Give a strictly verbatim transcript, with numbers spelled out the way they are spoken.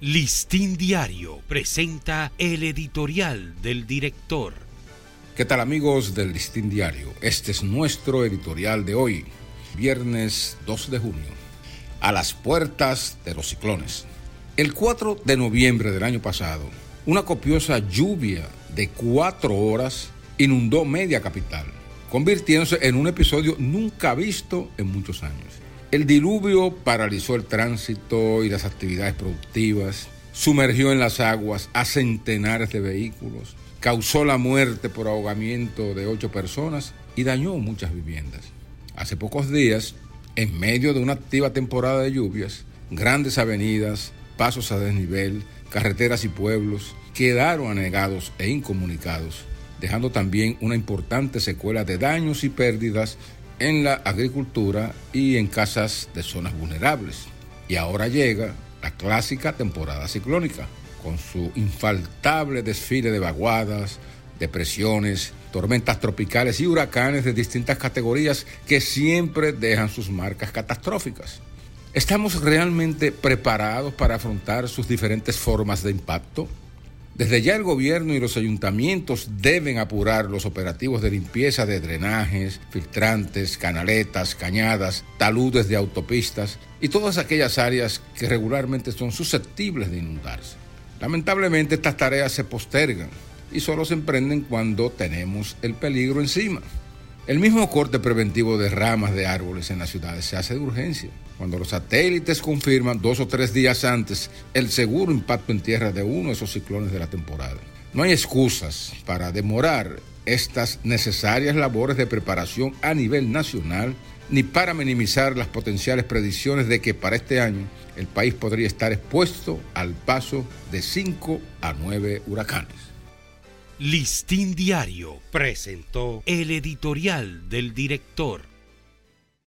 Listín Diario presenta el editorial del director. ¿Qué tal, amigos del Listín Diario? Este es nuestro editorial de hoy, viernes dos de junio. A las puertas de los ciclones. El cuatro de noviembre del año pasado, una copiosa lluvia de cuatro horas inundó media capital, convirtiéndose en un episodio nunca visto en muchos años. El diluvio paralizó el tránsito y las actividades productivas, sumergió en las aguas a centenares de vehículos, causó la muerte por ahogamiento de ocho personas y dañó muchas viviendas. Hace pocos días, en medio de una activa temporada de lluvias, grandes avenidas, pasos a desnivel, carreteras y pueblos quedaron anegados e incomunicados, dejando también una importante secuela de daños y pérdidas en la agricultura y en casas de zonas vulnerables. Y ahora llega la clásica temporada ciclónica, con su infaltable desfile de vaguadas, depresiones, tormentas tropicales y huracanes de distintas categorías que siempre dejan sus marcas catastróficas. ¿Estamos realmente preparados para afrontar sus diferentes formas de impacto? Desde ya el gobierno y los ayuntamientos deben apurar los operativos de limpieza de drenajes, filtrantes, canaletas, cañadas, taludes de autopistas y todas aquellas áreas que regularmente son susceptibles de inundarse. Lamentablemente estas tareas se postergan y solo se emprenden cuando tenemos el peligro encima. El mismo corte preventivo de ramas de árboles en las ciudades se hace de urgencia, cuando los satélites confirman dos o tres días antes el seguro impacto en tierra de uno de esos ciclones de la temporada. No hay excusas para demorar estas necesarias labores de preparación a nivel nacional, ni para minimizar las potenciales predicciones de que para este año el país podría estar expuesto al paso de cinco a nueve huracanes. Listín Diario presentó el editorial del director.